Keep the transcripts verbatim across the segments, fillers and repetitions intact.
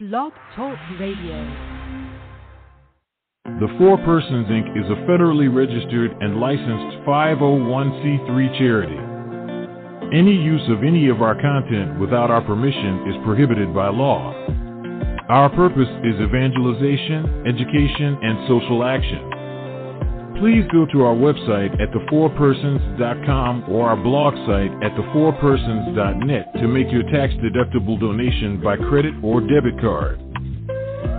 Blog Talk Radio. The Four Persons Incorporated is a federally registered and licensed five oh one c three charity. Any use of any of our content without our permission is prohibited by law. Our purpose is evangelization, education, and social action. Please go to our website at the four persons dot com or our blog site at the four persons dot net to make your tax-deductible donation by credit or debit card.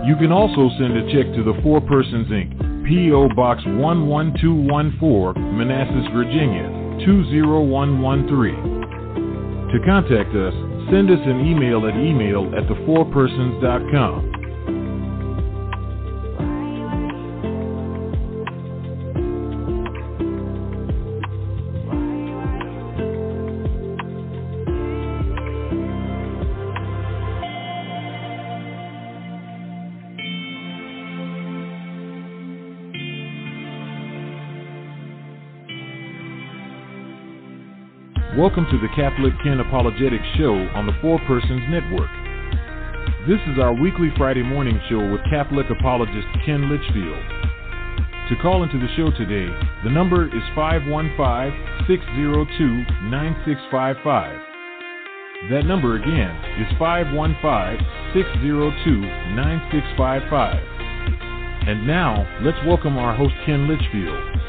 You can also send a check to The Four Persons Incorporated, P O Box one one two one four, Manassas, Virginia, two zero one one three. To contact us, send us an email at email at the four persons dot com. Welcome to the Catholic Ken Apologetics Show on the Four Persons Network. This is our weekly Friday morning show with Catholic apologist Ken Litchfield. To call into the show today, the number is five one five, six zero two, nine six five five. That number again is five one five, six zero two, nine six five five. And now, let's welcome our host Ken Litchfield.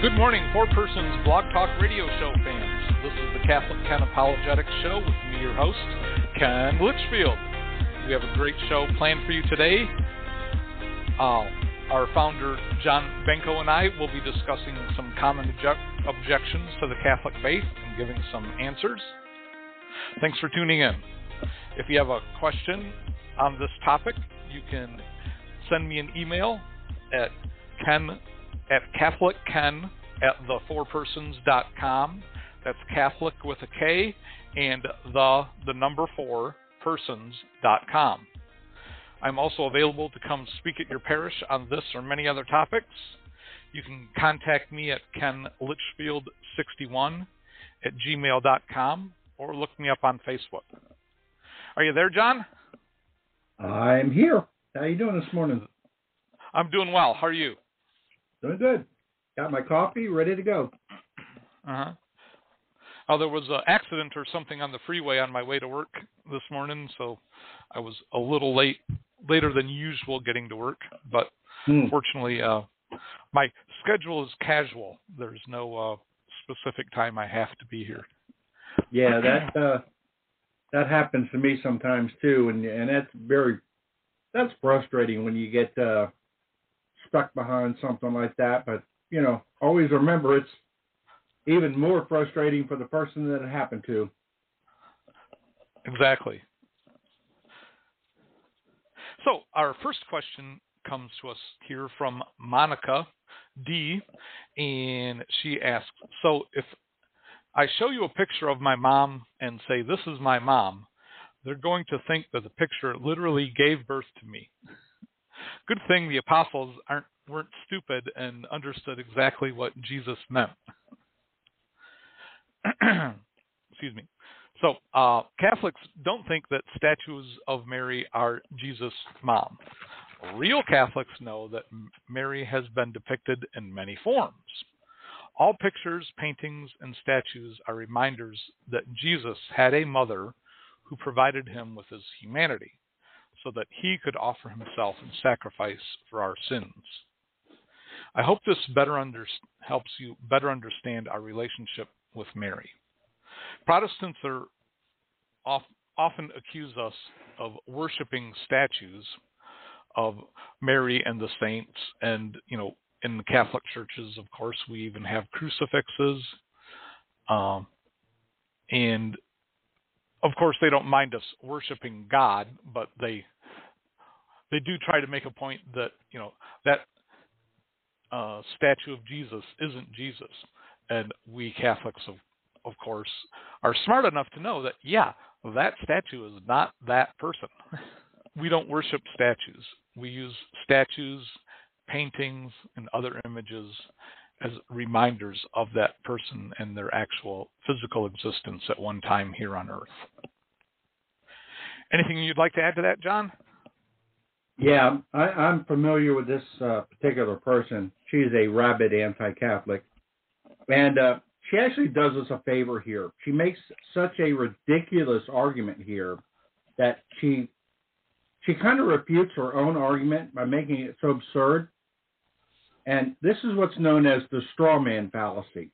Good morning, Four Persons Blog Talk Radio Show fans. This is the Catholic Ken Apologetics Show with me, your host, Ken Litchfield. We have a great show planned for you today. Uh, our founder, John Benko, and I will be discussing some common object- objections to the Catholic faith and giving some answers. Thanks for tuning in. If you have a question on this topic, you can send me an email at Ken. at catholicken at the four persons dot com. That's Catholic with a K and the, the number four, persons dot com. I'm also available to come speak at your parish on this or many other topics. You can contact me at Ken Litchfield sixty-one at gmail dot com or look me up on Facebook. Are you there, John? I'm here. How are you doing this morning? I'm doing well. How are you? Doing good. Got my coffee, ready to go. Uh-huh. Oh, there was an accident or something on the freeway on my way to work this morning, so I was a little late, later than usual getting to work. But mm. fortunately, uh, my schedule is casual. There's no uh, specific time I have to be here. Yeah, that uh, that happens to me sometimes too, and and that's very that's frustrating when you get. Uh, stuck behind something like that, but you know, always remember it's even more frustrating for the person that it happened to. Exactly. So our first question comes to us here from Monica D, and she asks, so if I show you a picture of my mom and say, this is my mom, they're going to think that the picture literally gave birth to me. Good thing the apostles aren't weren't stupid and understood exactly what Jesus meant. Excuse me. So uh, Catholics don't think that statues of Mary are Jesus' mom. Real Catholics know that Mary has been depicted in many forms. All pictures, paintings, and statues are reminders that Jesus had a mother who provided him with his humanity, so that he could offer himself in sacrifice for our sins. I hope this better under, helps you better understand our relationship with Mary. Protestants are of, often accuse us of worshiping statues of Mary and the saints, and you know, in the Catholic churches, of course, we even have crucifixes, um, and of course, they don't mind us worshiping God, but they they do try to make a point that, you know, that uh, statue of Jesus isn't Jesus. And we Catholics, of, of course, are smart enough to know that, yeah, that statue is not that person. We don't worship statues. We use statues, paintings, and other images as reminders of that person and their actual physical existence at one time here on Earth. Anything you'd like to add to that, John? Yeah, I, I'm familiar with this uh, particular person. She's a rabid anti-Catholic. And uh, she actually does us a favor here. She makes such a ridiculous argument here that she she kind of refutes her own argument by making it so absurd. And this is what's known as the straw man fallacy.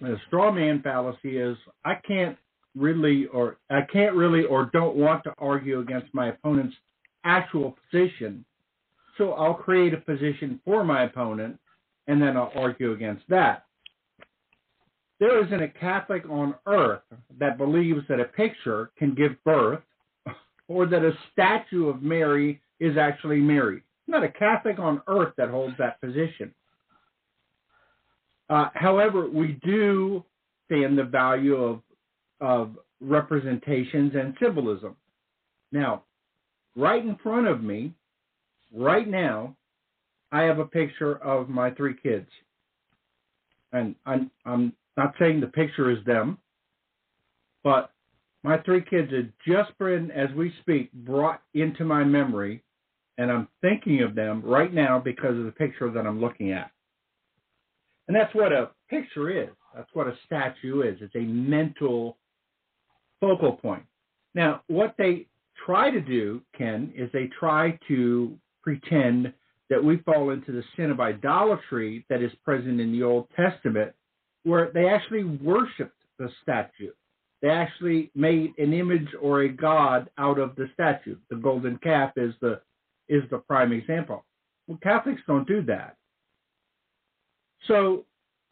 And the straw man fallacy is, I can't really or I can't really or don't want to argue against my opponent's actual position, so I'll create a position for my opponent, and then I'll argue against that. There isn't a Catholic on earth that believes that a picture can give birth or that a statue of Mary is actually Mary. Not a Catholic on earth that holds that position. Uh, however, we do stand the value of, of representations and symbolism. Now, right in front of me, right now, I have a picture of my three kids. And I'm, I'm not saying the picture is them, but my three kids have just been, as we speak, brought into my memory, and I'm thinking of them right now because of the picture that I'm looking at. And that's what a picture is. That's what a statue is. It's a mental focal point. Now, what they try to do, Ken, is they try to pretend that we fall into the sin of idolatry that is present in the Old Testament, where they actually worshipped the statue. They actually made an image or a god out of the statue. The golden calf is the is the prime example. Well, Catholics don't do that. So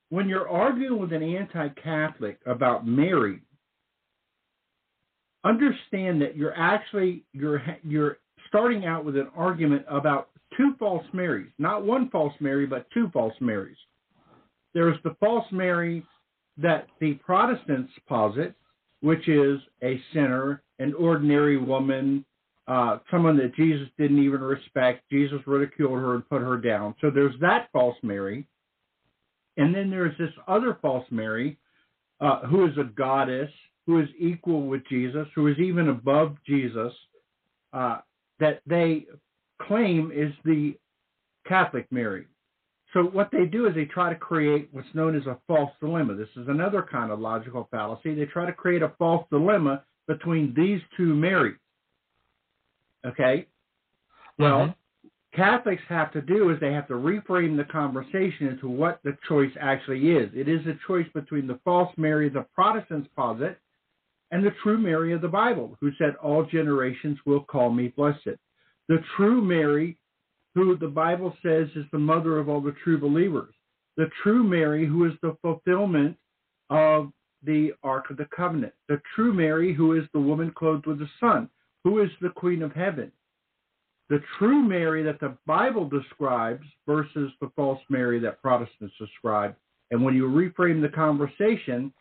when you're arguing with an anti-Catholic about Mary, understand that you're actually you're you're starting out with an argument about two false Marys, not one false Mary, but two false Marys. There's the false Mary that the Protestants posit, which is a sinner, an ordinary woman, uh, someone that Jesus didn't even respect. Jesus ridiculed her and put her down. So there's that false Mary. And then there's this other false Mary uh, who is a goddess, who is equal with Jesus, who is even above Jesus, uh, that they claim is the Catholic Mary. So what they do is they try to create what's known as a false dilemma. This is another kind of logical fallacy. They try to create a false dilemma between these two Marys. Okay? Well, mm-hmm. Catholics have to do is they have to reframe the conversation into what the choice actually is. It is a choice between the false Mary the Protestants posit and the true Mary of the Bible, who said, all generations will call me blessed. The true Mary, who the Bible says is the mother of all the true believers, the true Mary who is the fulfillment of the Ark of the Covenant, the true Mary who is the woman clothed with the sun, who is the Queen of Heaven, the true Mary that the Bible describes versus the false Mary that Protestants describe. And when you reframe the conversation,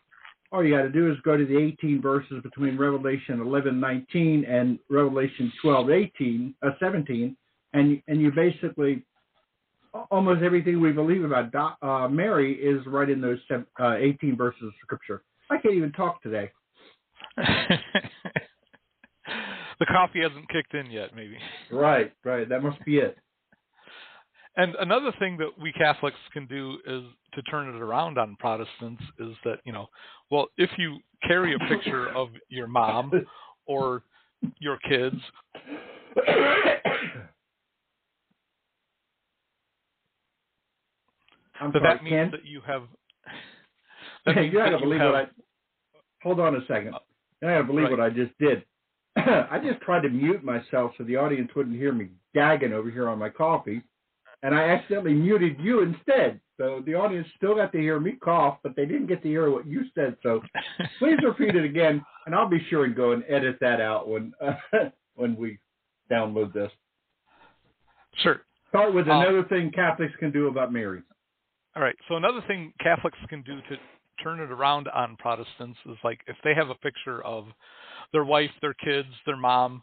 all you got to do is go to the eighteen verses between Revelation eleven nineteen and Revelation twelve eighteen, uh, seventeen, And, and you basically, almost everything we believe about Do, uh, Mary is right in those uh, eighteen verses of Scripture. I can't even talk today. The coffee hasn't kicked in yet, maybe. Right, right. That must be it. And another thing that we Catholics can do is to turn it around on Protestants is that, you know, well, if you carry a picture of your mom or your kids... I'm but sorry, that means Ken? that you have. That means you gotta that believe you have, what I. Hold on a second. You gotta believe right. what I just did. I just tried to mute myself so the audience wouldn't hear me gagging over here on my coffee, and I accidentally muted you instead. So the audience still got to hear me cough, but they didn't get to hear what you said. So please repeat it again, and I'll be sure and go and edit that out when uh, when we download this. Sure. Start with another um, thing Catholics can do about Mary. All right, so another thing Catholics can do to turn it around on Protestants is, like, if they have a picture of their wife, their kids, their mom,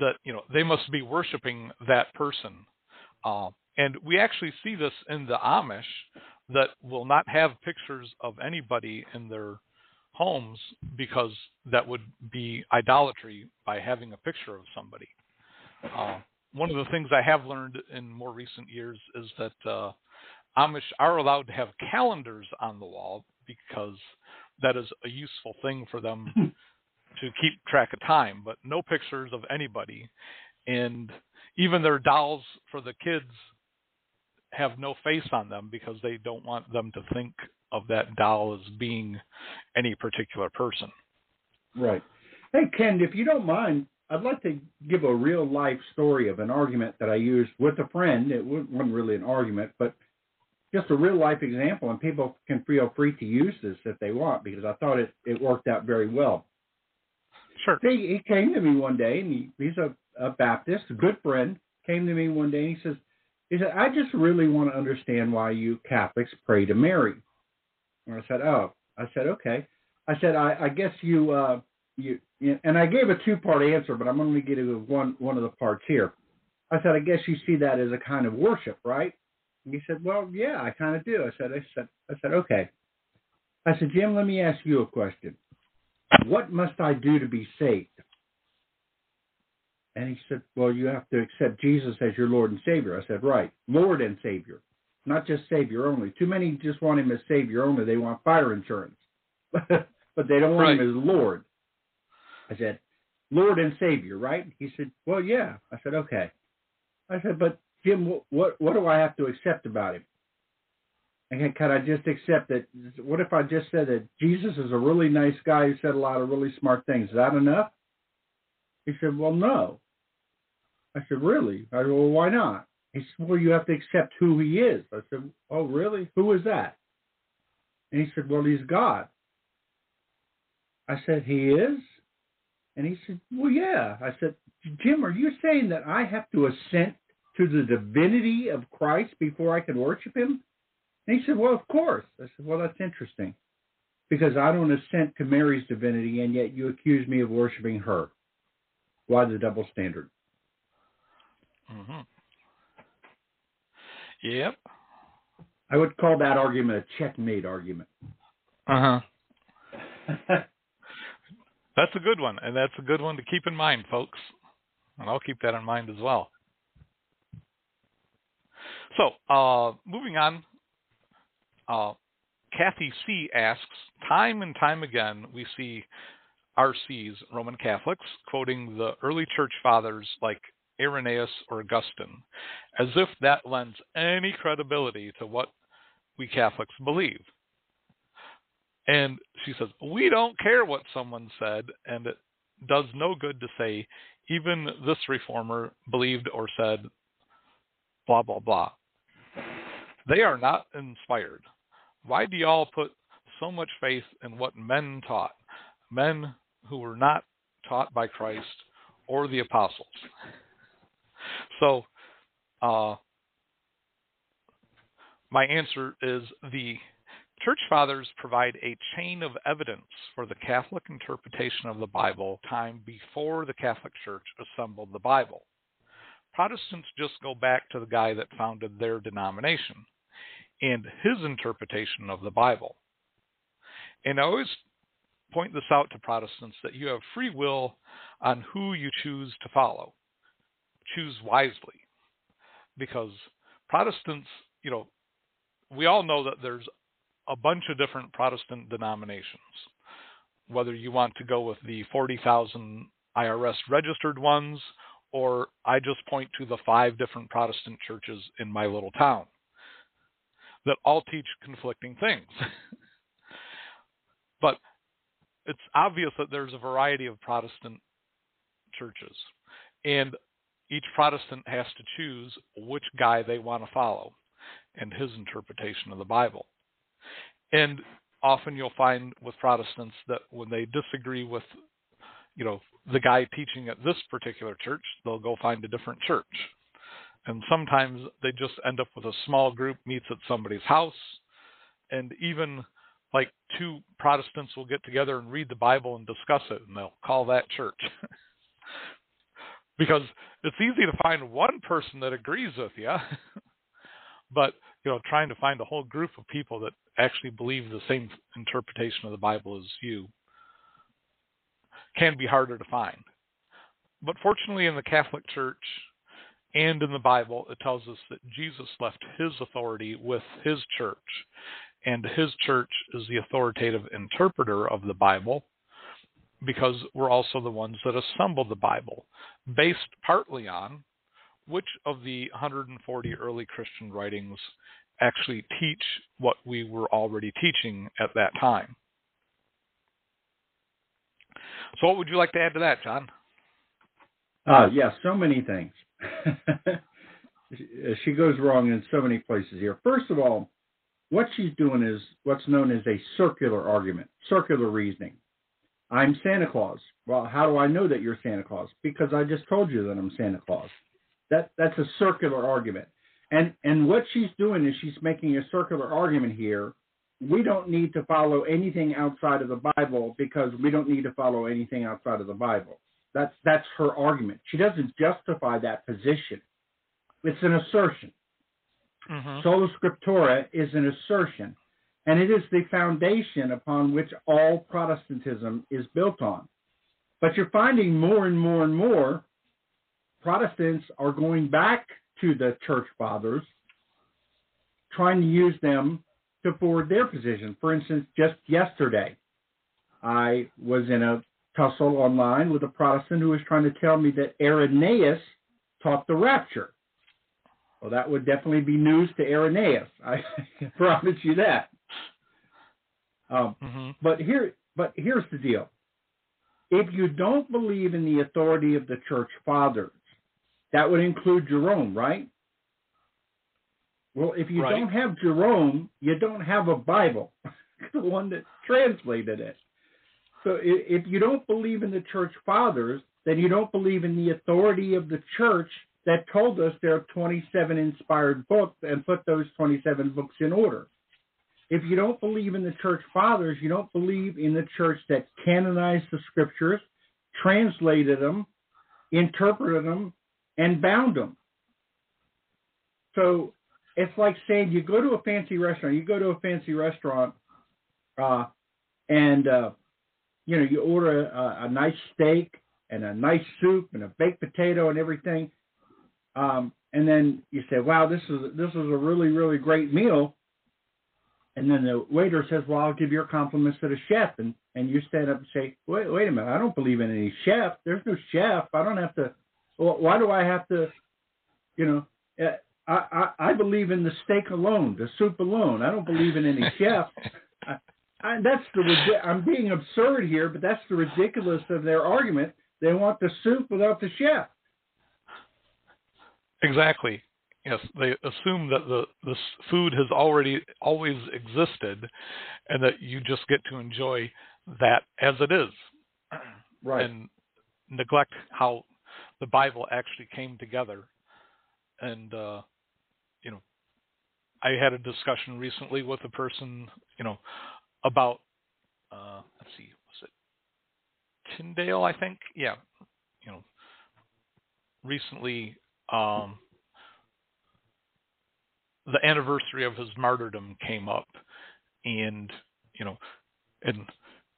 that, you know, they must be worshiping that person. Uh, And we actually see this in the Amish that will not have pictures of anybody in their homes because that would be idolatry by having a picture of somebody. Uh, one of the things I have learned in more recent years is that uh, Amish are allowed to have calendars on the wall because that is a useful thing for them to keep track of time, but no pictures of anybody. And even their dolls for the kids have no face on them because they don't want them to think of that doll as being any particular person. Right. Hey, Ken, if you don't mind, I'd like to give a real-life story of an argument that I used with a friend. It wasn't really an argument, but just a real-life example, and people can feel free to use this if they want because I thought it, it worked out very well. Sure. See, he came to me one day, and he, he's a, a Baptist, a good friend, came to me one day, and he says, he said, I just really want to understand why you Catholics pray to Mary. And I said, oh, I said, okay. I said, I, I guess you, uh, you, and I gave a two-part answer, but I'm only getting to one, one of the parts here. I said, I guess you see that as a kind of worship, right? And he said, well, yeah, I kind of do. I said, I said, I said, okay. I said, Jim, let me ask you a question. What must I do to be saved? And he said, well, you have to accept Jesus as your Lord and Savior. I said, right, Lord and Savior, not just Savior only. Too many just want him as Savior only. They want fire insurance, but they don't want right. him as Lord. I said, Lord and Savior, right? He said, well, yeah. I said, okay. I said, but Jim, what what, what do I have to accept about him? And can I just accept that? What if I just said that Jesus is a really nice guy who said a lot of really smart things? Is that enough? He said, well, no. I said, really? I said, well, why not? He said, well, you have to accept who he is. I said, oh, really? Who is that? And he said, well, he's God. I said, he is? And he said, well, yeah. I said, Jim, are you saying that I have to assent to the divinity of Christ before I can worship him? And he said, well, of course. I said, well, that's interesting, because I don't assent to Mary's divinity, and yet you accuse me of worshiping her. Why the double standard? Mm-hmm. Yep. I would call that argument a checkmate argument. Uh-huh. That's a good one, and that's a good one to keep in mind, folks. And I'll keep that in mind as well. So, uh, moving on. Uh, Kathy C. asks, time and time again, we see R Cs, Roman Catholics, quoting the early church fathers like Irenaeus or Augustine, as if that lends any credibility to what we Catholics believe. And she says, we don't care what someone said, and it does no good to say, even this reformer believed or said, blah, blah, blah. They are not inspired. Why do y'all put so much faith in what men taught? Men who were not taught by Christ or the apostles. So, uh, my answer is the Church Fathers provide a chain of evidence for the Catholic interpretation of the Bible time before the Catholic Church assembled the Bible. Protestants just go back to the guy that founded their denomination and his interpretation of the Bible. And I always point this out to Protestants, that you have free will on who you choose to follow. Choose wisely. Because Protestants, you know, we all know that there's a bunch of different Protestant denominations. Whether you want to go with the forty thousand I R S registered ones, or I just point to the five different Protestant churches in my little town that all teach conflicting things. But it's obvious that there's a variety of Protestant churches, and each Protestant has to choose which guy they want to follow and his interpretation of the Bible. And often you'll find with Protestants that when they disagree with, you know, the guy teaching at this particular church, they'll go find a different church. And sometimes they just end up with a small group meets at somebody's house. And even like two Protestants will get together and read the Bible and discuss it, and they'll call that church. Because it's easy to find one person that agrees with you but you know, trying to find a whole group of people that actually believe the same interpretation of the Bible as you can be harder to find. But fortunately, in the Catholic Church and in the Bible, it tells us that Jesus left his authority with his church, and his church is the authoritative interpreter of the Bible, because we're also the ones that assemble the Bible, based partly on which of the one hundred forty early Christian writings actually teach what we were already teaching at that time. So what would you like to add to that, John? Uh, yeah, so many things. She goes wrong in so many places here. First of all, what she's doing is what's known as a circular argument, circular reasoning. I'm Santa Claus. Well, how do I know that you're Santa Claus? Because I just told you that I'm Santa Claus. That that's a circular argument. And and what she's doing is she's making a circular argument here. We don't need to follow anything outside of the Bible because we don't need to follow anything outside of the Bible. That's that's her argument. She doesn't justify that position. It's an assertion. Mm-hmm. Sola Scriptura is an assertion, and it is the foundation upon which all Protestantism is built on. But you're finding more and more and more Protestants are going back to the church fathers, trying to use them to forward their position. For instance, just yesterday, I was in a tussle online with a Protestant who was trying to tell me that Irenaeus taught the rapture. Well, that would definitely be news to Irenaeus. I promise you that. Um, mm-hmm. But here, but here's the deal. If you don't believe in the authority of the church fathers, that would include Jerome, right? Well, if you right. don't have Jerome, you don't have a Bible, the one that translated it. So if you don't believe in the church fathers, then you don't believe in the authority of the church that told us there are twenty-seven inspired books and put those twenty-seven books in order. If you don't believe in the church fathers, you don't believe in the church that canonized the scriptures, translated them, interpreted them, and bound them. So it's like saying you go to a fancy restaurant, you go to a fancy restaurant uh, and... Uh, You know, you order a, a nice steak and a nice soup and a baked potato and everything, um, and then you say, "Wow, this is this is a really really great meal." And then the waiter says, "Well, I'll give your compliments to the chef," and, and you stand up and say, "Wait, wait a minute! I don't believe in any chef. There's no chef. I don't have to. Why do I have to? You know, I I, I believe in the steak alone, the soup alone. I don't believe in any chef." I, I, that's the I'm being absurd here, but that's the ridiculous of their argument. They want the soup without the chef. Exactly. Yes, they assume that the the food has already always existed, and that you just get to enjoy that as it is, right? And neglect how the Bible actually came together. And uh, you know, I had a discussion recently with a person, you know. about, uh, let's see, was it Tyndale, I think? Yeah, you know, recently um, the anniversary of his martyrdom came up, and, you know, and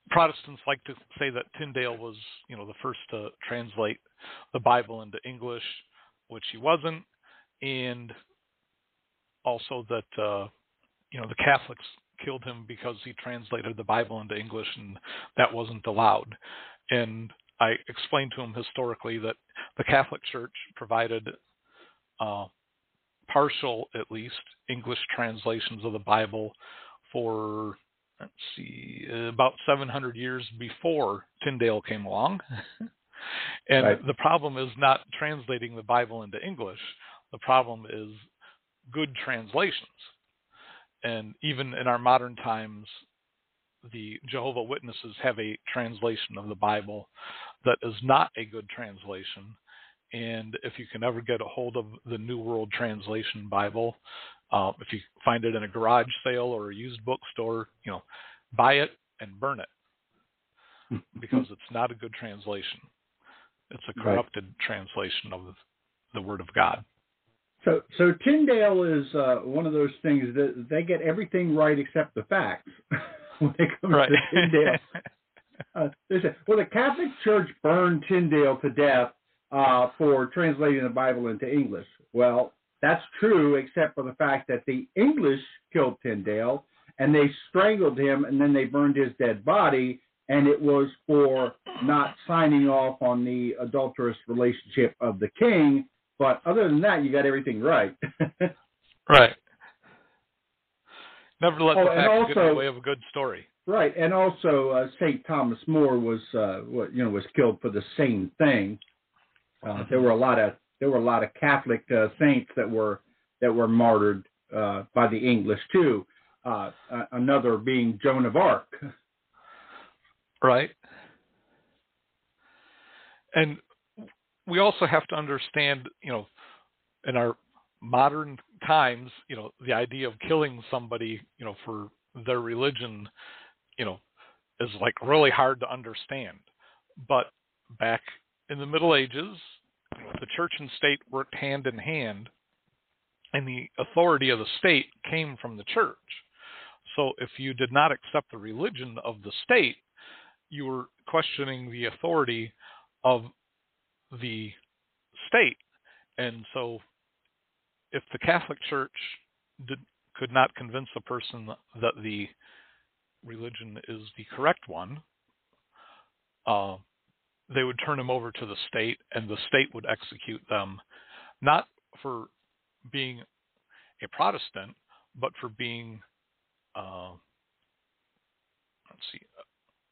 Protestants like to say that Tyndale was, you know, the first to translate the Bible into English, which he wasn't, and also that, uh, you know, the Catholics killed him because he translated the Bible into English, and that wasn't allowed. And I explained to him historically that the Catholic Church provided uh, partial, at least, English translations of the Bible for, let's see, about seven hundred years before Tyndale came along. And right. the problem is not translating the Bible into English. The problem is good translations. And even in our modern times, the Jehovah's Witnesses have a translation of the Bible that is not a good translation. And if you can ever get a hold of the New World Translation Bible, uh, if you find it in a garage sale or a used bookstore, you know, buy it and burn it because it's not a good translation. It's a corrupted right. translation of the Word of God. So, so Tyndale is uh, one of those things that they get everything right except the facts when it comes right. to Tyndale. uh, they say, well, the Catholic Church burned Tyndale to death uh, for translating the Bible into English. Well, that's true except for the fact that the English killed Tyndale and they strangled him and then they burned his dead body, and it was for not signing off on the adulterous relationship of the king. But other than that, you got everything right. Right. Never let oh, the facts get in the way of a good story. Right, and also uh, Saint Thomas More was, uh, you know, was killed for the same thing. Uh, there were a lot of there were a lot of Catholic uh, saints that were that were martyred uh, by the English too. Uh, another being Joan of Arc. Right. And we also have to understand, you know, in our modern times, you know, the idea of killing somebody, you know, for their religion, you know, is like really hard to understand. But back in the Middle Ages, you know, the church and state worked hand in hand, and the authority of the state came from the church. So if you did not accept the religion of the state, you were questioning the authority of the state. And so if the Catholic Church did, could not convince a person that the religion is the correct one, uh, they would turn him over to the state, and the state would execute them, not for being a Protestant, but for being uh, let's see,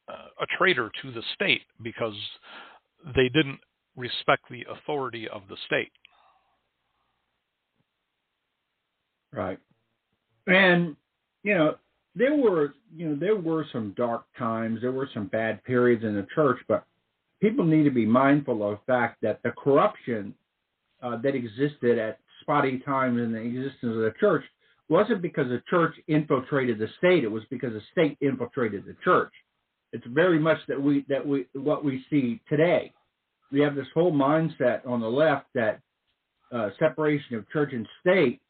uh, a traitor to the state, because they didn't respect the authority of the state. Right. And, you know, there were, you know, there were some dark times, there were some bad periods in the church, but people need to be mindful of the fact that the corruption uh, that existed at spotty times in the existence of the church wasn't because the church infiltrated the state, it was because the state infiltrated the church. It's very much that we that we what we see today. We have this whole mindset on the left that uh, separation of church and state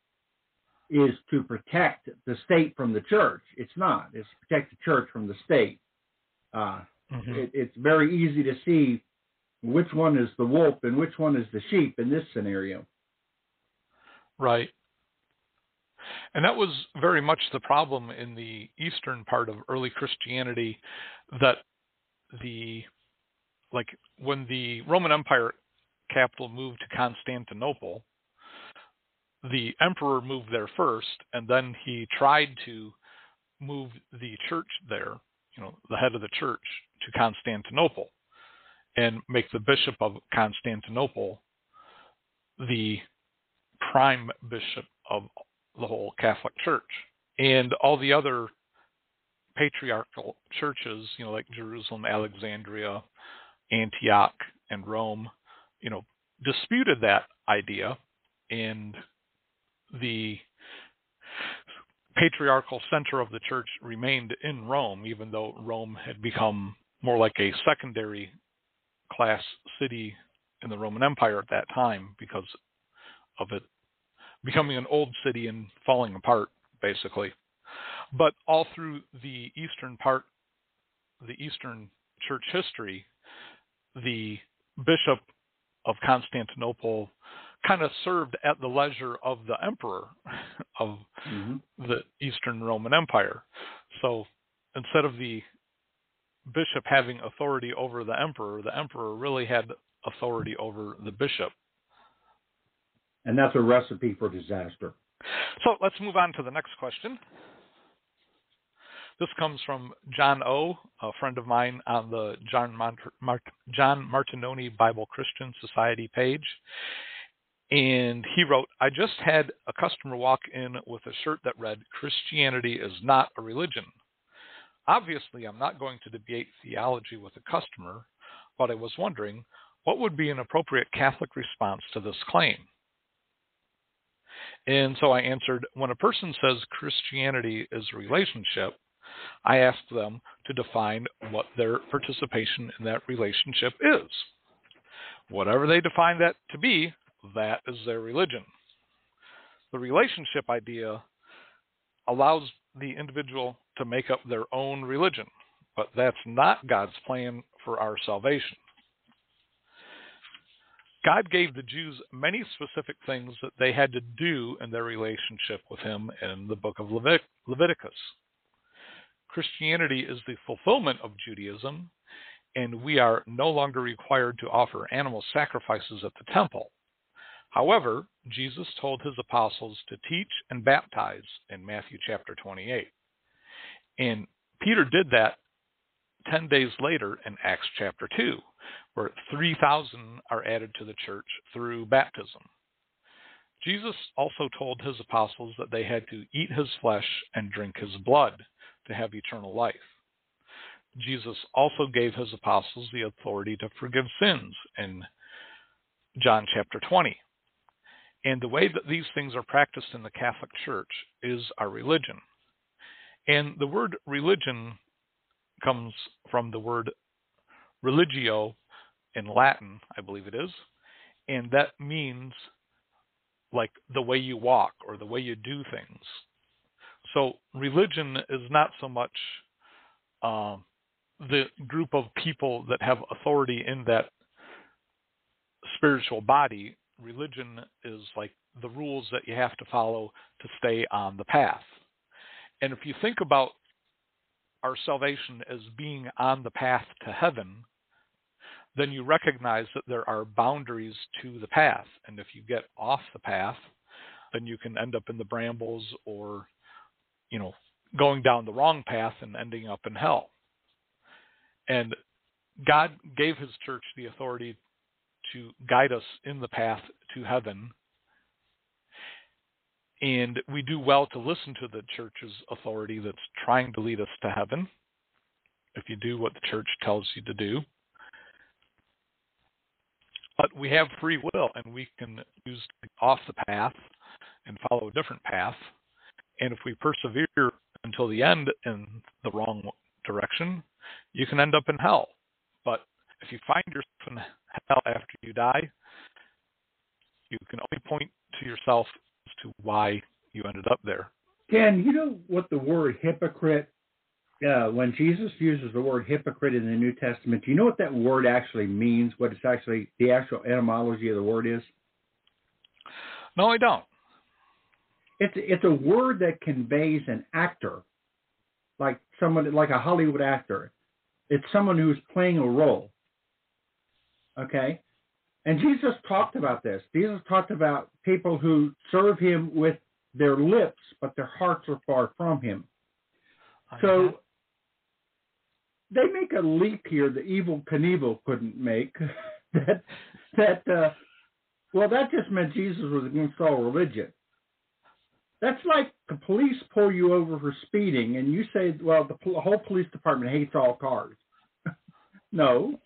is to protect the state from the church. It's not. It's to protect the church from the state. Uh, mm-hmm. it, it's very easy to see which one is the wolf and which one is the sheep in this scenario. Right. And that was very much the problem in the eastern part of early Christianity, that the... like when the Roman Empire capital moved to Constantinople, the emperor moved there first, and then he tried to move the church there, you know, the head of the church, to Constantinople and make the bishop of Constantinople the prime bishop of the whole Catholic Church. And all the other patriarchal churches, you know, like Jerusalem, Alexandria, Antioch, and Rome, you know, disputed that idea, and the patriarchal center of the church remained in Rome, even though Rome had become more like a secondary class city in the Roman Empire at that time because of it becoming an old city and falling apart, basically. But all through the eastern part, the eastern church history, the bishop of Constantinople kind of served at the leisure of the emperor of mm-hmm. the Eastern Roman Empire. So instead of the bishop having authority over the emperor, the emperor really had authority over the bishop. And that's a recipe for disaster. So let's move on to the next question. This comes from John O., a friend of mine on the John, Mont- Mart- John Martinoni Bible Christian Society page. And he wrote, I just had a customer walk in with a shirt that read, Christianity is not a religion. Obviously, I'm not going to debate theology with a customer, but I was wondering, what would be an appropriate Catholic response to this claim? And so I answered, when a person says Christianity is a relationship, I asked them to define what their participation in that relationship is. Whatever they define that to be, that is their religion. The relationship idea allows the individual to make up their own religion, but that's not God's plan for our salvation. God gave the Jews many specific things that they had to do in their relationship with him in the book of Levit- Leviticus. Christianity is the fulfillment of Judaism, and we are no longer required to offer animal sacrifices at the temple. However, Jesus told his apostles to teach and baptize in Matthew chapter twenty-eight. And Peter did that ten days later in Acts chapter two, where three thousand are added to the church through baptism. Jesus also told his apostles that they had to eat his flesh and drink his blood to have eternal life. Jesus also gave his apostles the authority to forgive sins in John chapter twenty. And the way that these things are practiced in the Catholic Church is our religion. And the word religion comes from the word religio in Latin, I believe it is, and that means like the way you walk or the way you do things. So religion is not so much uh, the group of people that have authority in that spiritual body. Religion is like the rules that you have to follow to stay on the path. And if you think about our salvation as being on the path to heaven, then you recognize that there are boundaries to the path. And if you get off the path, then you can end up in the brambles or, you know, going down the wrong path and ending up in hell. And God gave his church the authority to guide us in the path to heaven. And we do well to listen to the church's authority that's trying to lead us to heaven, if you do what the church tells you to do. But we have free will, and we can choose to get off the path and follow a different path. And if we persevere until the end in the wrong direction, you can end up in hell. But if you find yourself in hell after you die, you can only point to yourself as to why you ended up there. Ken, you know what the word hypocrite, uh, when Jesus uses the word hypocrite in the New Testament, do you know what that word actually means, what it's actually, the actual etymology of the word is? No, I don't. It's, it's a word that conveys an actor, like someone, like a Hollywood actor. It's someone who's playing a role. Okay? And Jesus talked about this. Jesus talked about people who serve him with their lips, but their hearts are far from him. So they make a leap here the evil Knievel couldn't make. that, that uh, well, that just meant Jesus was against all religion. That's like the police pull you over for speeding, and you say, well, the pol- whole police department hates all cars. No.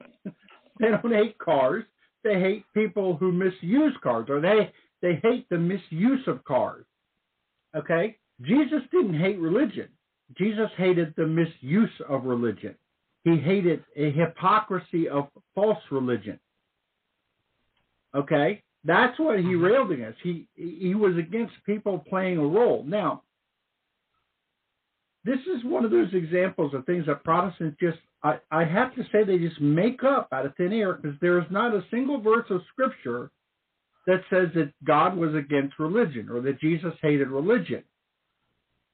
They don't hate cars. They hate people who misuse cars, or they, they hate the misuse of cars. Okay? Jesus didn't hate religion. Jesus hated the misuse of religion. He hated a hypocrisy of false religion. Okay? That's what he railed against. He he was against people playing a role. Now, this is one of those examples of things that Protestants just, I, I have to say, they just make up out of thin air, because there is not a single verse of Scripture that says that God was against religion or that Jesus hated religion.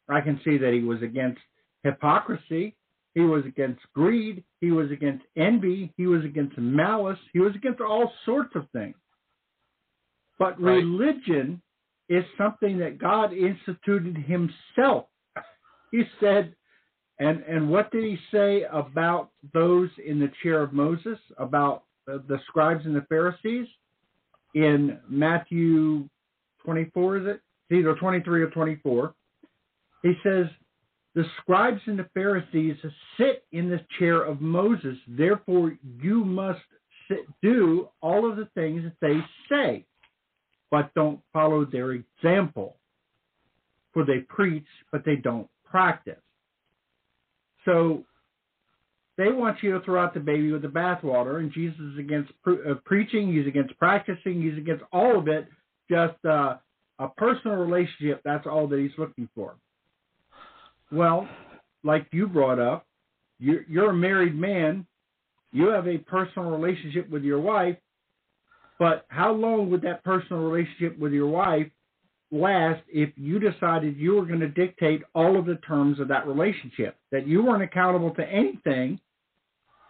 I can see that he was against hypocrisy. He was against greed. He was against envy. He was against malice. He was against all sorts of things. But religion right. is something that God instituted himself. He said, and and what did he say about those in the chair of Moses, about the, the scribes and the Pharisees? In Matthew twenty-four, is it? It's either twenty-three or twenty-four. He says, the scribes and the Pharisees sit in the chair of Moses, therefore you must sit, do all of the things that they say, but don't follow their example. For they preach, but they don't practice. So they want you to throw out the baby with the bathwater, and Jesus is against pre- uh, preaching, he's against practicing, he's against all of it, just uh, a personal relationship, that's all that he's looking for. Well, like you brought up, you're, you're a married man. You have a personal relationship with your wife, but how long would that personal relationship with your wife last if you decided you were going to dictate all of the terms of that relationship, that you weren't accountable to anything,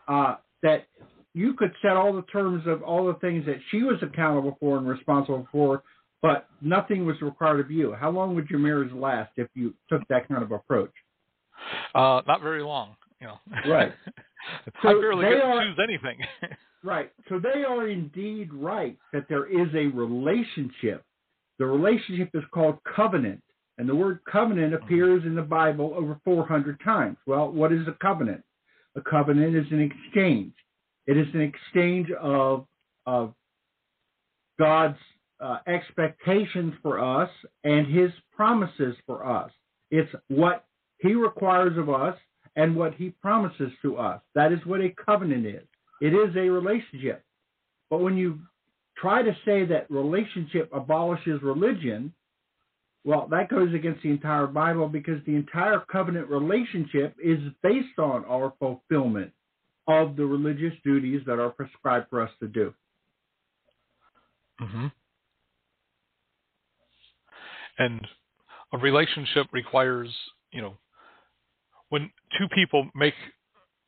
uh, that you could set all the terms of all the things that she was accountable for and responsible for, but nothing was required of you? How long would your marriage last if you took that kind of approach? Uh, not very long. You know. Right. So I barely get to choose anything. Right. So they are indeed right that there is a relationship. The relationship is called covenant, and the word covenant appears in the Bible over four hundred times. Well, what is a covenant? A covenant is an exchange. It is an exchange of, of God's uh, expectations for us and his promises for us. It's what he requires of us and what he promises to us. That is what a covenant is. It is a relationship. But when you try to say that relationship abolishes religion, well, that goes against the entire Bible, because the entire covenant relationship is based on our fulfillment of the religious duties that are prescribed for us to do. Mm-hmm. And a relationship requires, you know, when two people make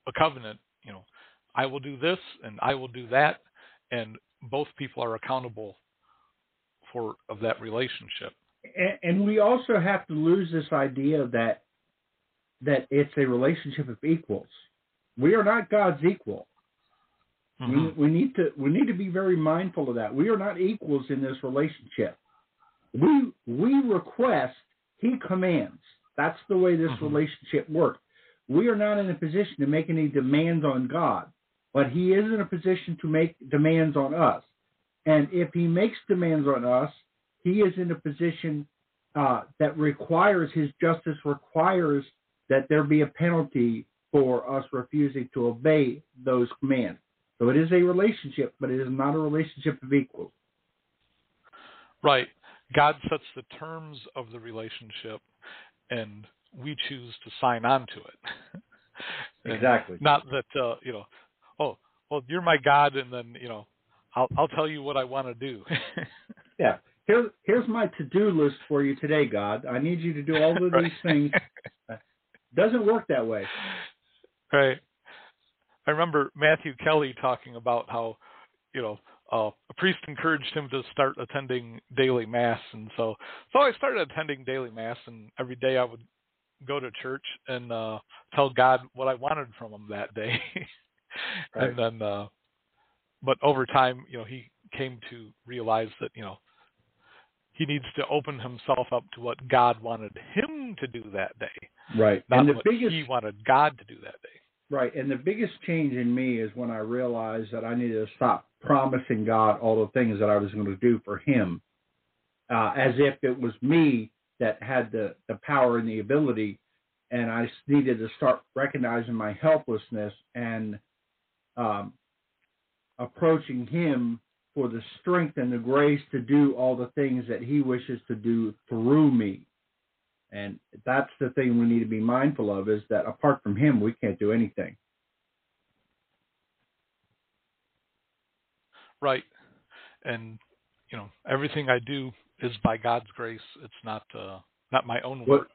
a covenant, you know, I will do this and I will do that, and both people are accountable for of that relationship. And, and we also have to lose this idea that that it's a relationship of equals. We are not God's equal. Mm-hmm. We, we need to we need to be very mindful of that. We are not equals in this relationship. We we request, he commands. That's the way this mm-hmm. relationship works. We are not in a position to make any demands on God, but he is in a position to make demands on us. And if he makes demands on us, he is in a position uh, that requires, his justice requires that there be a penalty for us refusing to obey those commands. So it is a relationship, but it is not a relationship of equals. Right. God sets the terms of the relationship, and we choose to sign on to it. Exactly. Not that, uh, you know, oh, well, you're my God, and then, you know, I'll, I'll tell you what I want to do. Yeah. Here, here's my to-do list for you today, God. I need you to do all of right. these things. Doesn't work that way. Right. I remember Matthew Kelly talking about how, you know, uh, a priest encouraged him to start attending daily mass. And so, so I started attending daily mass, and every day I would go to church and uh, tell God what I wanted from him that day. Right. And then, uh, but over time, you know, he came to realize that, you know, he needs to open himself up to what God wanted him to do that day. Right. Not and the what biggest, he wanted God to do that day. Right. And the biggest change in me is when I realized that I needed to stop promising God all the things that I was going to do for him, uh, as if it was me that had the, the power and the ability, and I needed to start recognizing my helplessness and um, approaching him for the strength and the grace to do all the things that he wishes to do through me. And that's the thing we need to be mindful of, is that apart from him, we can't do anything. Right. And, you know, everything I do is by God's grace. It's not uh, not my own what, works.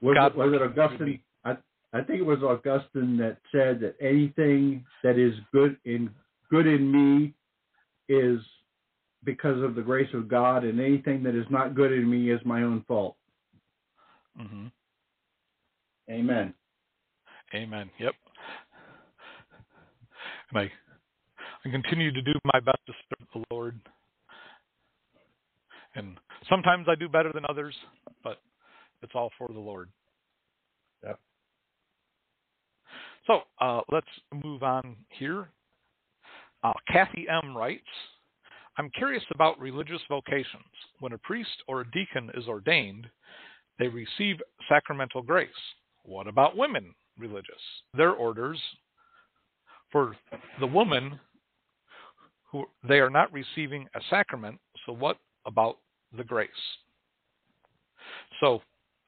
Was God it, was it Augustine? I, I think it was Augustine that said that anything that is good in good in me is because of the grace of God, and anything that is not good in me is my own fault. Mm-hmm. Amen. Amen. Yep. And I, I continue to do my best to serve the Lord. And sometimes I do better than others, but it's all for the Lord. Yep. So uh, let's move on here. Uh, Kathy M. writes, I'm curious about religious vocations. When a priest or a deacon is ordained, they receive sacramental grace. What about women religious? Their orders for the woman, who they are not receiving a sacrament, so what about the grace? So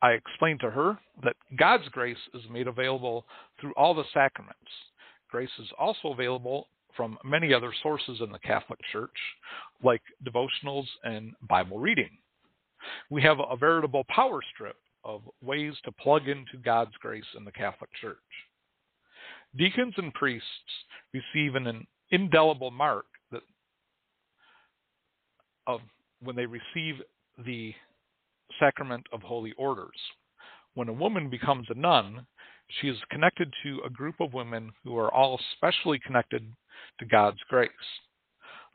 I explained to her that God's grace is made available through all the sacraments. Grace is also available from many other sources in the Catholic Church, like devotionals and Bible reading. We have a veritable power strip of ways to plug into God's grace in the Catholic Church. Deacons and priests receive an indelible mark that of when they receive the sacrament of holy orders. When a woman becomes a nun, she is connected to a group of women who are all specially connected to God's grace.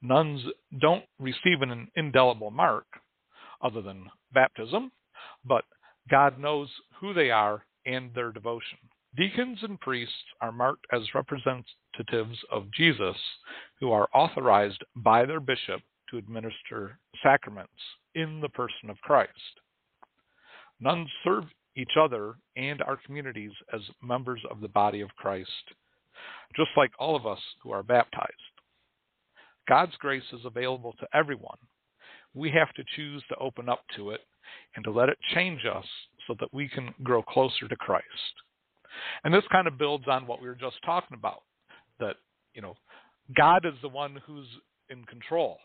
Nuns don't receive an indelible mark other than baptism, but God knows who they are and their devotion. Deacons and priests are marked as representatives of Jesus who are authorized by their bishop to administer sacraments in the person of Christ. Nuns serve each other and our communities as members of the body of Christ, just like all of us who are baptized. God's grace is available to everyone. We have to choose to open up to it and to let it change us so that we can grow closer to Christ. And this kind of builds on what we were just talking about, that, you know, God is the one who's in control.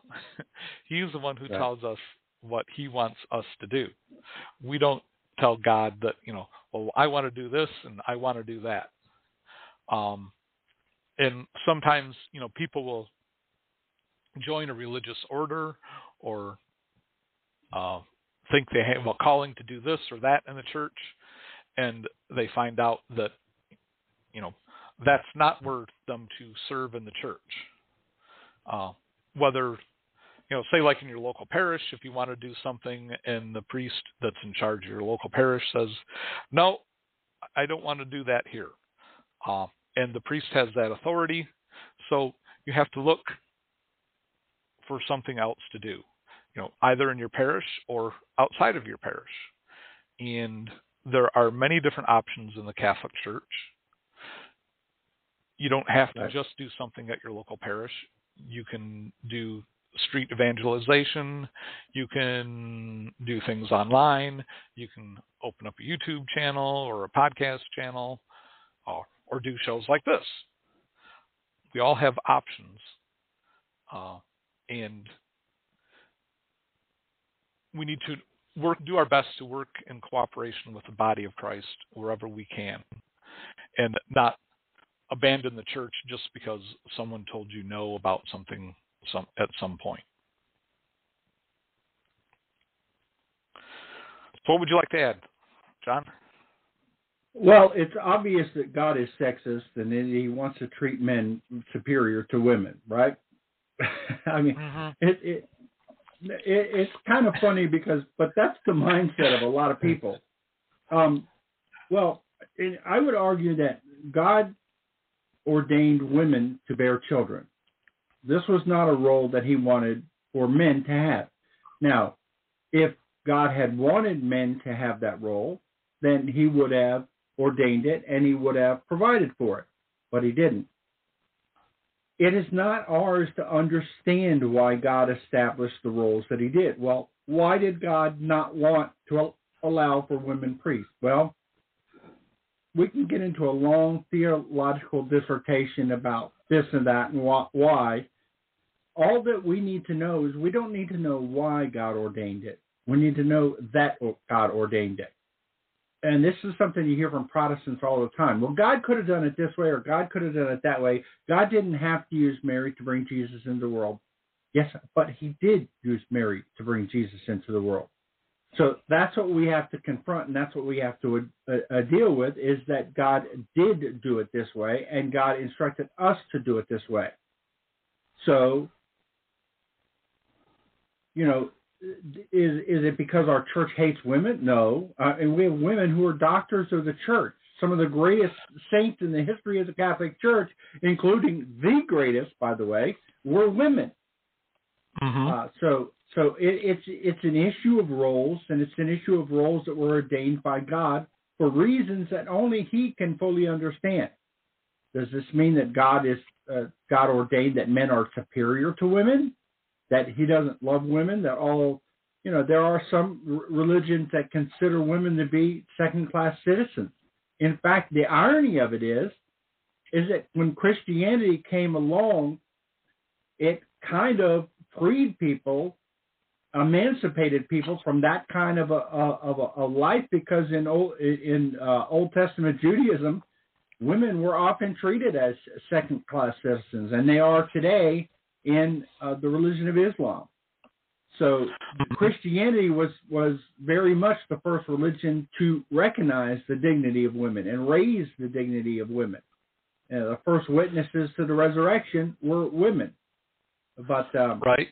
He's the one who yeah. tells us what he wants us to do. We don't tell God that, you know, well, I want to do this and I want to do that. Um, and sometimes, you know, people will join a religious order or uh, think they have a calling to do this or that in the church, and they find out that, you know, that's not worth them to serve in the church. Uh, whether, you know, say like in your local parish, if you want to do something and the priest that's in charge of your local parish says, no, I don't want to do that here. Uh, and the priest has that authority. So you have to look for something else to do, you know, either in your parish or outside of your parish. And there are many different options in the Catholic Church. You don't have to just do something at your local parish. You can do street evangelization. You can do things online. You can open up a YouTube channel or a podcast channel or, or do shows like this. We all have options. Uh, and we need to work, do our best to work in cooperation with the body of Christ wherever we can, and not abandon the church just because someone told you no about something some, at some point. So what would you like to add, John? Well, it's obvious that God is sexist and that he wants to treat men superior to women, right? I mean, mm-hmm. it, it It, it's kind of funny because, but that's the mindset of a lot of people. Um, well, it, I would argue that God ordained women to bear children. This was not a role that he wanted for men to have. Now, if God had wanted men to have that role, then he would have ordained it and he would have provided for it, but he didn't. It is not ours to understand why God established the roles that he did. Well, why did God not want to allow for women priests? Well, we can get into a long theological dissertation about this and that and why. All that we need to know is we don't need to know why God ordained it. We need to know that God ordained it. And this is something you hear from Protestants all the time. Well, God could have done it this way, or God could have done it that way. God didn't have to use Mary to bring Jesus into the world. Yes, but he did use Mary to bring Jesus into the world. So that's what we have to confront, and that's what we have to uh, uh, deal with, is that God did do it this way, and God instructed us to do it this way. So, you know, Is is it because our church hates women? No. Uh, and we have women who are doctors of the church, some of the greatest saints in the history of the Catholic Church, including the greatest, by the way, were women. Mm-hmm. Uh, so so it, it's, it's an issue of roles, and it's an issue of roles that were ordained by God for reasons that only he can fully understand. Does this mean that God is uh, God ordained that men are superior to women? That he doesn't love women, that all you know, there are some r- religions that consider women to be second-class citizens. In fact, the irony of it is, is that when Christianity came along, it kind of freed people, emancipated people from that kind of a, a of a, a life, because in old in uh, Old Testament Judaism, women were often treated as second-class citizens, and they are today in uh, the religion of Islam. So Christianity was, was very much the first religion to recognize the dignity of women and raise the dignity of women. You know, the first witnesses to the resurrection were women. But um, right.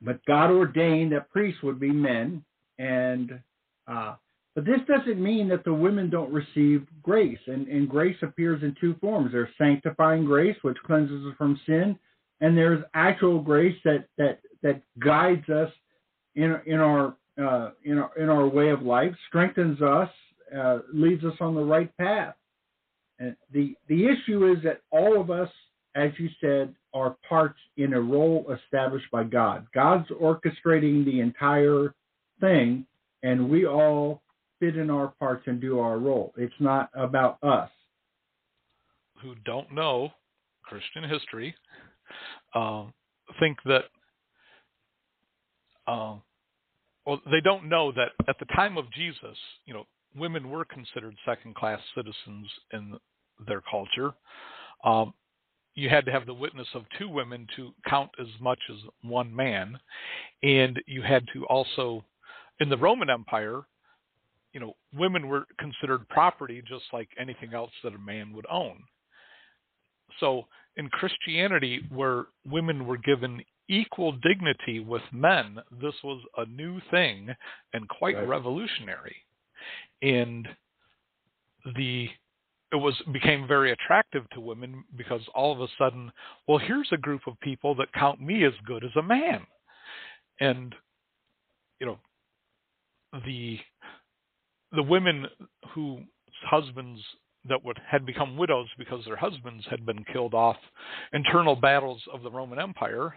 But God ordained that priests would be men, and uh, but this doesn't mean that the women don't receive grace. And, and grace appears in two forms: there's sanctifying grace, which cleanses us from sin, and there's actual grace that that, that guides us in in our uh, in our in our way of life, strengthens us, uh, leads us on the right path. And the the issue is that all of us, as you said, are parts in a role established by God. God's orchestrating the entire thing, and we all fit in our parts and do our role. It's not about us. Who don't know Christian history uh, think that, uh, well, they don't know that at the time of Jesus, you know, women were considered second-class citizens in their culture. Um, You had to have the witness of two women to count as much as one man. And you had to also, in the Roman Empire, you know, women were considered property just like anything else that a man would own. So in Christianity, where women were given equal dignity with men, this was a new thing and quite right. revolutionary. And the... It was became very attractive to women because all of a sudden, well, here's a group of people that count me as good as a man. And, you know, the the women whose husbands that would had become widows because their husbands had been killed off, internal battles of the Roman Empire,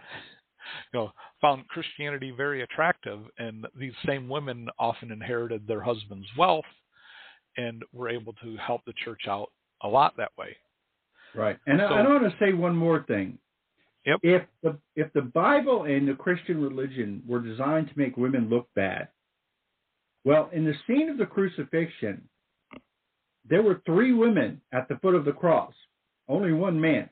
you know, found Christianity very attractive. And these same women often inherited their husbands' wealth and were able to help the church out a lot that way. Right. And so, I, I want to say one more thing. Yep. If the, if the Bible and the Christian religion were designed to make women look bad, well, in the scene of the crucifixion, there were three women at the foot of the cross, only one man.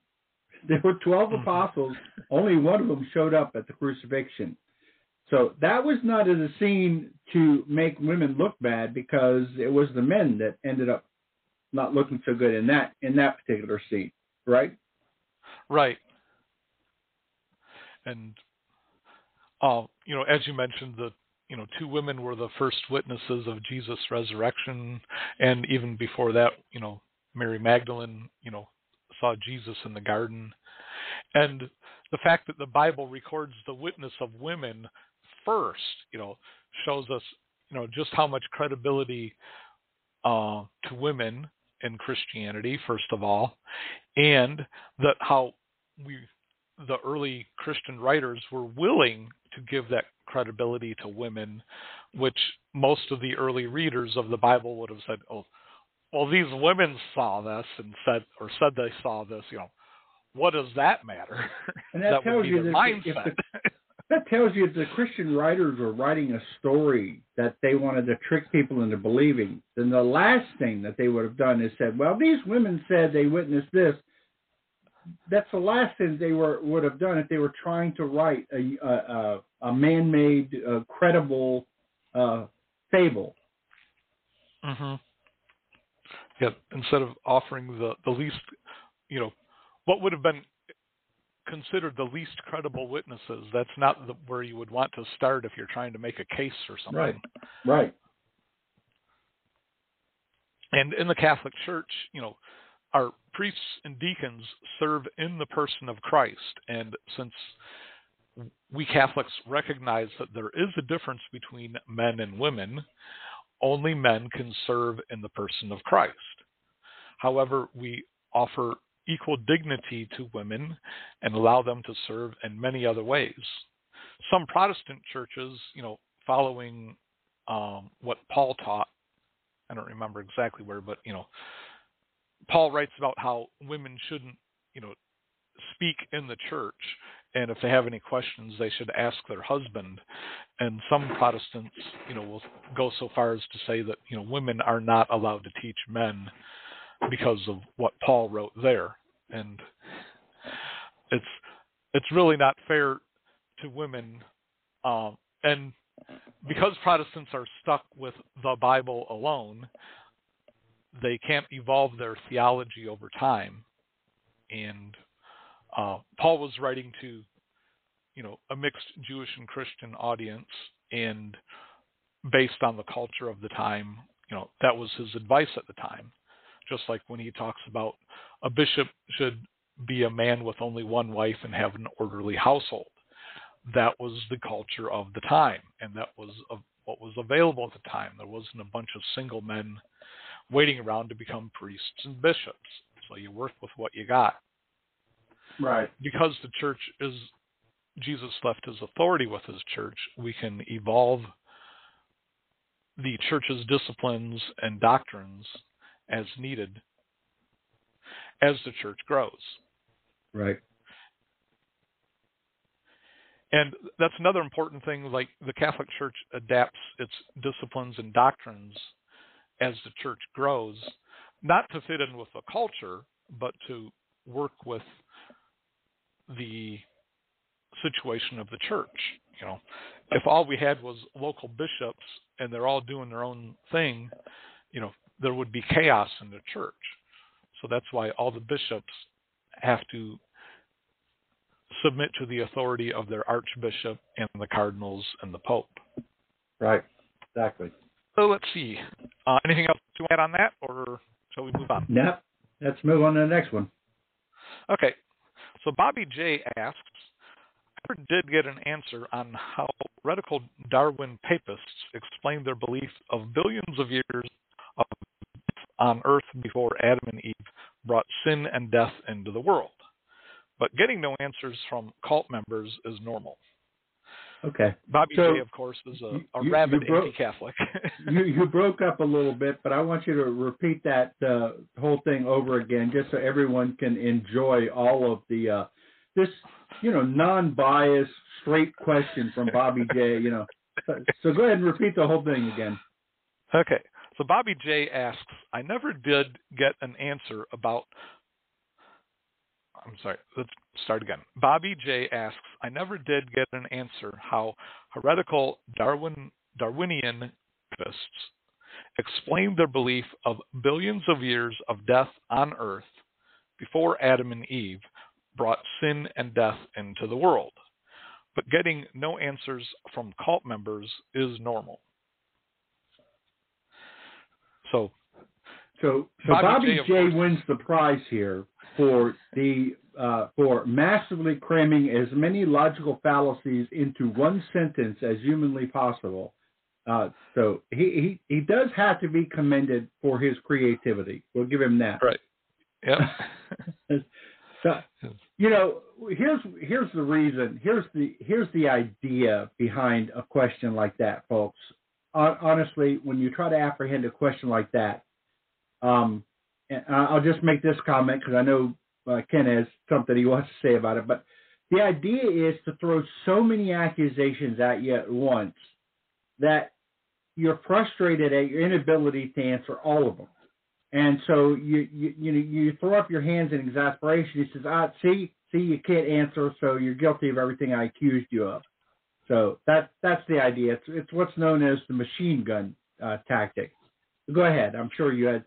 There were twelve apostles, only one of them showed up at the crucifixion. So that was not a scene to make women look bad, because it was the men that ended up not looking so good in that in that particular scene, right? Right. And uh, you know, as you mentioned, the you know two women were the first witnesses of Jesus' resurrection, and even before that, you know, Mary Magdalene, you know, saw Jesus in the garden, and the fact that the Bible records the witness of women first, you know, shows us, you know, just how much credibility uh, to women in Christianity, first of all, and that how we, the early Christian writers, were willing to give that credibility to women, which most of the early readers of the Bible would have said, "Oh, well, these women saw this and said, or said they saw this," you know. What does that matter? And that, that tells you that mindset. If the, that tells you if the Christian writers were writing a story that they wanted to trick people into believing, then the last thing that they would have done is said, "Well, these women said they witnessed this." That's the last thing they were would have done if they were trying to write a a, a man-made, uh, credible uh, fable. Mm-hmm. Yeah. Instead of offering the the least, you know. What would have been considered the least credible witnesses? That's not the, where you would want to start if you're trying to make a case or something. Right, right. And in the Catholic Church, you know, our priests and deacons serve in the person of Christ. And since we Catholics recognize that there is a difference between men and women, only men can serve in the person of Christ. However, we offer equal dignity to women and allow them to serve in many other ways. Some Protestant churches, you know, following um, what Paul taught. I don't remember exactly where, but, you know, Paul writes about how women shouldn't, you know, speak in the church, and if they have any questions, they should ask their husband. And some Protestants, you know, will go so far as to say that, you know, women are not allowed to teach men because of what Paul wrote there. And it's it's really not fair to women. Um, and because Protestants are stuck with the Bible alone, they can't evolve their theology over time. And uh, Paul was writing to, you know, a mixed Jewish and Christian audience, and based on the culture of the time, you know, that was his advice at the time. Just like when he talks about a bishop should be a man with only one wife and have an orderly household. That was the culture of the time, and that was a, what was available at the time. There wasn't a bunch of single men waiting around to become priests and bishops. So you work with what you got. Right. Because the church is, Jesus left his authority with his church, we can evolve the church's disciplines and doctrines as needed as the church grows. Right. And that's another important thing, like the Catholic Church adapts its disciplines and doctrines as the church grows, not to fit in with the culture, but to work with the situation of the church. You know, if all we had was local bishops and they're all doing their own thing, you know, there would be chaos in the church. So that's why all the bishops have to submit to the authority of their archbishop and the cardinals and the pope. Right, exactly. So let's see. Uh, anything else to add on that, or shall we move on? No, let's move on to the next one. Okay. So Bobby J asks, I never did get an answer on how heretical Darwin papists explained their belief of billions of years of on earth before Adam and Eve brought sin and death into the world. But getting no answers from cult members is normal. Okay. Bobby so J, of course, is a, a you, rabid you broke, anti-Catholic. you, you broke up a little bit, but I want you to repeat that uh, whole thing over again just so everyone can enjoy all of the uh, this, you know, non-biased, straight question from Bobby J, you know. So, so go ahead and repeat the whole thing again. Okay. So Bobby J asks, I never did get an answer about I'm sorry, let's start again. Bobby J asks, I never did get an answer how heretical Darwin, Darwinian papists explained their belief of billions of years of death on earth before Adam and Eve brought sin and death into the world. But getting no answers from cult members is normal. So, so, so Bobby, Bobby J, J wins the prize here. For the uh, for massively cramming as many logical fallacies into one sentence as humanly possible, uh, so he, he he does have to be commended for his creativity. We'll give him that. Right. Yep. So, you know, here's here's the reason. Here's the here's the idea behind a question like that, folks. Honestly, when you try to apprehend a question like that, um. And I'll just make this comment because I know uh, Ken has something he wants to say about it. But the idea is to throw so many accusations at you at once that you're frustrated at your inability to answer all of them. And so you you you, know, you throw up your hands in exasperation. He says, "Ah, see, see, you can't answer, so you're guilty of everything I accused you of." So that that's the idea. It's it's what's known as the machine gun uh, tactic. Go ahead. I'm sure you had.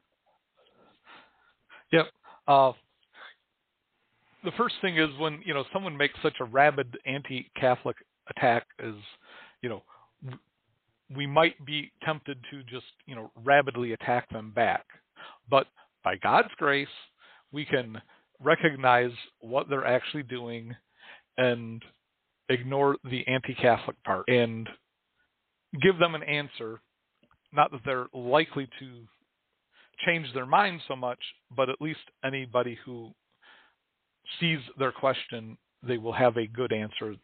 Yep. Uh, the first thing is when, you know, someone makes such a rabid anti-Catholic attack is, you know, we might be tempted to just, you know, rabidly attack them back. But by God's grace, we can recognize what they're actually doing and ignore the anti-Catholic part and give them an answer, not that they're likely to change their mind so much, but at least anybody who sees their question, they will have a good answer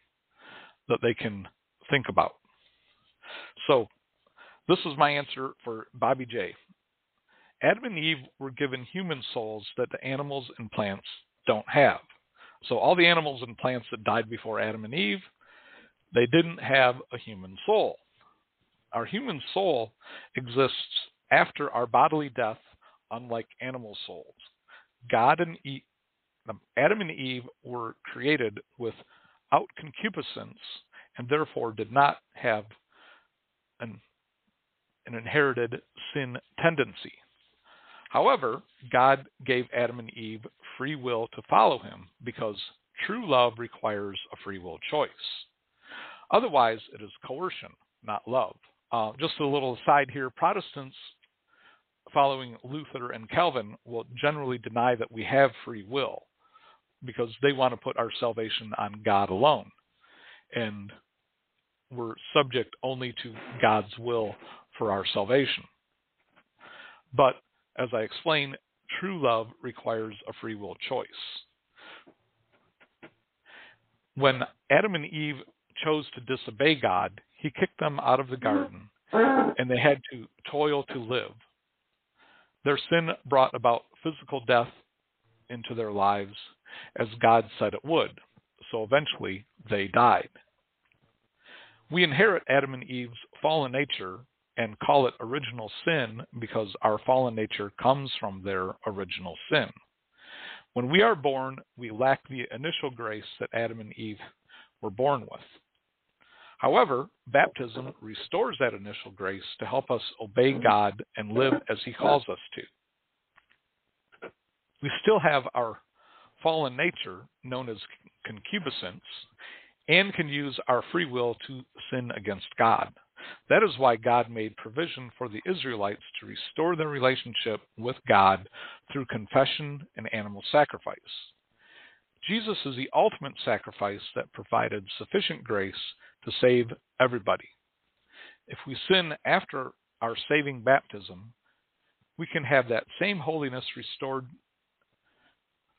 that they can think about. So this is my answer for Bobby J. Adam and Eve were given human souls that the animals and plants don't have. So all the animals and plants that died before Adam and Eve, they didn't have a human soul. Our human soul exists after our bodily death, unlike animal souls. God and Eve, Adam and Eve were created without concupiscence and therefore did not have an, an inherited sin tendency. However, God gave Adam and Eve free will to follow him because true love requires a free will choice. Otherwise, it is coercion, not love. Uh, just a little aside here, Protestants following Luther and Calvin will generally deny that we have free will because they want to put our salvation on God alone. And we're subject only to God's will for our salvation. But as I explained, true love requires a free will choice. When Adam and Eve chose to disobey God, he kicked them out of the garden, and they had to toil to live. Their sin brought about physical death into their lives, as God said it would. So eventually, they died. We inherit Adam and Eve's fallen nature and call it original sin because our fallen nature comes from their original sin. When we are born, we lack the initial grace that Adam and Eve were born with. However, baptism restores that initial grace to help us obey God and live as he calls us to. We still have our fallen nature, known as concupiscence, and can use our free will to sin against God. That is why God made provision for the Israelites to restore their relationship with God through confession and animal sacrifice. Jesus is the ultimate sacrifice that provided sufficient grace to save everybody. If we sin after our saving baptism, we can have that same holiness restored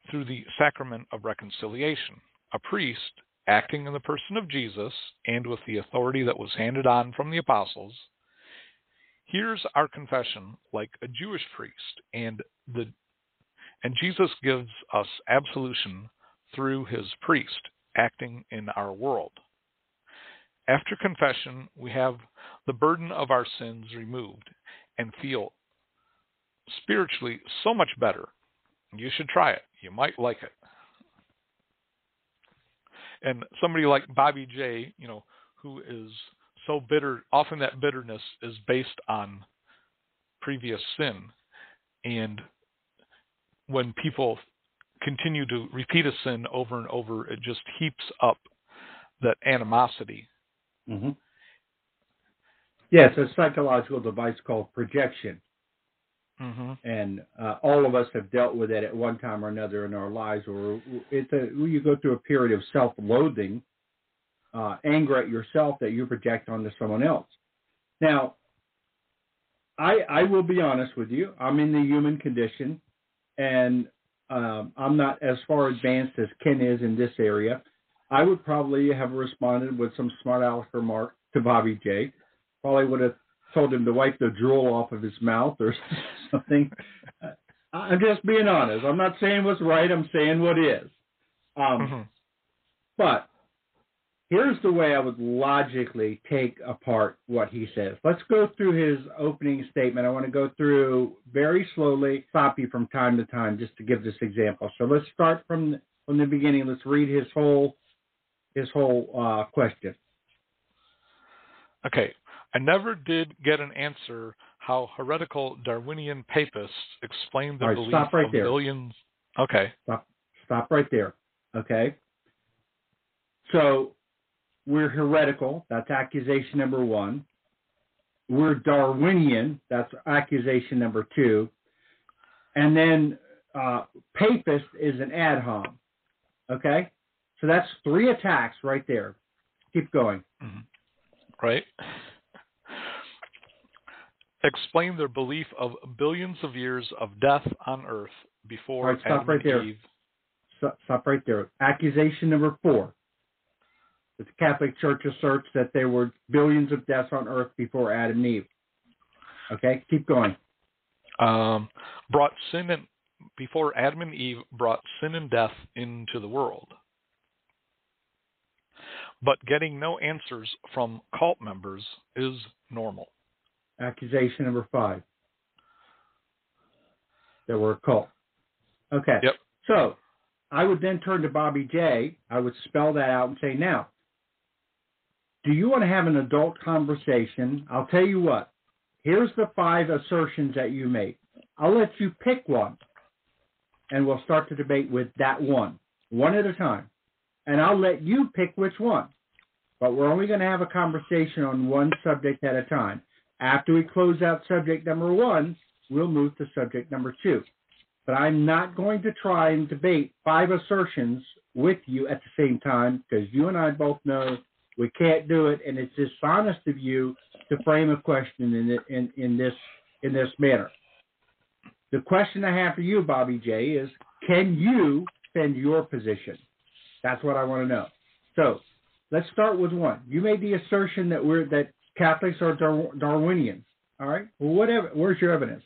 through the sacrament of reconciliation. A priest, acting in the person of Jesus and with the authority that was handed on from the apostles, hears our confession like a Jewish priest, and the and Jesus gives us absolution through his priest, acting in our world. After confession, we have the burden of our sins removed and feel spiritually so much better. You should try it. You might like it. And somebody like Bobby J, you know, who is so bitter, often that bitterness is based on previous sin. And when people continue to repeat a sin over and over, it just heaps up that animosity. Mm-hmm. Yeah, it's a psychological device called projection. Mm-hmm. And uh, all of us have dealt with it at one time or another in our lives. Or it's a, you go through a period of self-loathing, uh, anger at yourself that you project onto someone else. Now, I, I will be honest with you. I'm in the human condition, and um, I'm not as far advanced as Ken is in this area. I would probably have responded with some smart aleck remark to Bobby J. Probably would have told him to wipe the drool off of his mouth or something. I'm just being honest. I'm not saying what's right. I'm saying what is. Um, mm-hmm. But here's the way I would logically take apart what he says. Let's go through his opening statement. I want to go through very slowly, copy from time to time, just to give this example. So let's start from, from the beginning. Let's read his whole, his whole uh, question. Okay. I never did get an answer how heretical Darwinian papists explained the right, belief stop right of there. Millions. Okay. Stop, stop right there. Okay. So we're heretical. That's accusation number one. We're Darwinian. That's accusation number two. And then uh, papist is an ad hom. Okay. So that's three attacks right there. Keep going. Mm-hmm. Right. Explain their belief of billions of years of death on earth before right, stop Adam right and there. Eve. Stop, stop right there. Accusation number four. The Catholic Church asserts that there were billions of deaths on earth before Adam and Eve. Okay, keep going. Um, brought sin and before Adam and Eve brought sin and death into the world. But getting no answers from cult members is normal. Accusation number five. There were a cult. Okay. Yep. So I would then turn to Bobby J. I would spell that out and say, now, do you want to have an adult conversation? I'll tell you what. Here's the five assertions that you made. I'll let you pick one, and we'll start the debate with that one, one at a time. And I'll let you pick which one. But we're only going to have a conversation on one subject at a time. After we close out subject number one, we'll move to subject number two. But I'm not going to try and debate five assertions with you at the same time, because you and I both know we can't do it, and it's dishonest of you to frame a question in, the, in, in, this, in this manner. The question I have for you, Bobby J., is can you defend your position? That's what I want to know. So let's start with one. You made the assertion that we're that Catholics are Dar- Darwinian. All right. Well, whatever. Where's your evidence?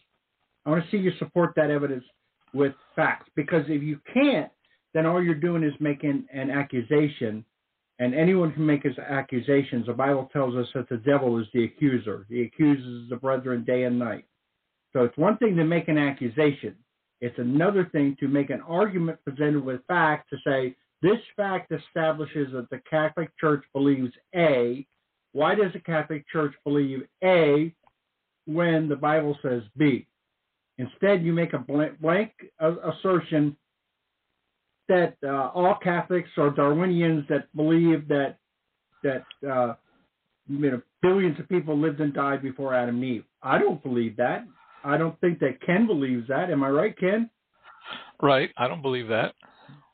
I want to see you support that evidence with facts, because if you can't, then all you're doing is making an accusation, and anyone can make his accusations. The Bible tells us that the devil is the accuser. He accuses the brethren day and night. So it's one thing to make an accusation. It's another thing to make an argument presented with facts to say, this fact establishes that the Catholic Church believes A. Why does the Catholic Church believe A when the Bible says B? Instead, you make a blank, blank assertion that uh, all Catholics are Darwinians that believe that that uh, you know, billions of people lived and died before Adam and Eve. I don't believe that. I don't think that Ken believes that. Am I right, Ken? Right. I don't believe that.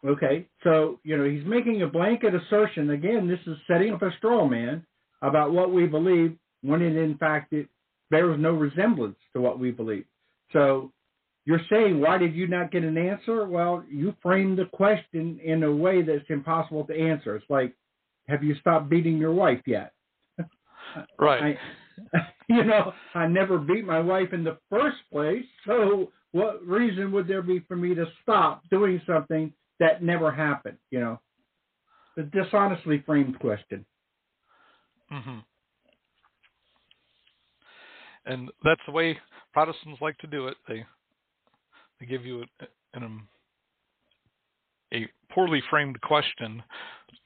Okay, so, you know, he's making a blanket assertion. Again, this is setting up a straw man about what we believe when, it, in fact, it bears no resemblance to what we believe. So you're saying, why did you not get an answer? Well, you framed the question in a way that's impossible to answer. It's like, have you stopped beating your wife yet? Right. I, you know, I never beat my wife in the first place, so what reason would there be for me to stop doing something that never happened, you know? The dishonestly framed question. Mm-hmm. And that's the way Protestants like to do it. They they give you a, an, a poorly framed question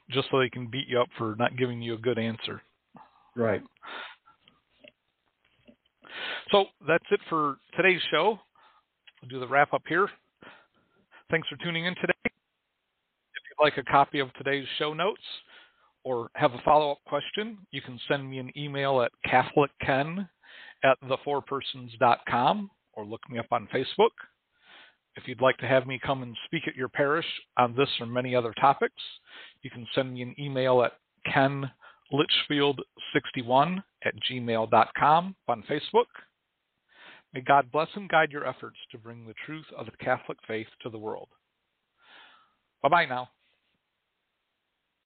just so they can beat you up for not giving you a good answer. Right. So that's it for today's show. We'll do the wrap up here. Thanks for tuning in today. Like a copy of today's show notes or have a follow-up question, you can send me an email at catholicken at the four persons dot com or look me up on Facebook. If you'd like to have me come and speak at your parish on this or many other topics, you can send me an email at ken litchfield sixty-one at gmail dot com on Facebook. May God bless and guide your efforts to bring the truth of the Catholic faith to the world. Bye-bye now.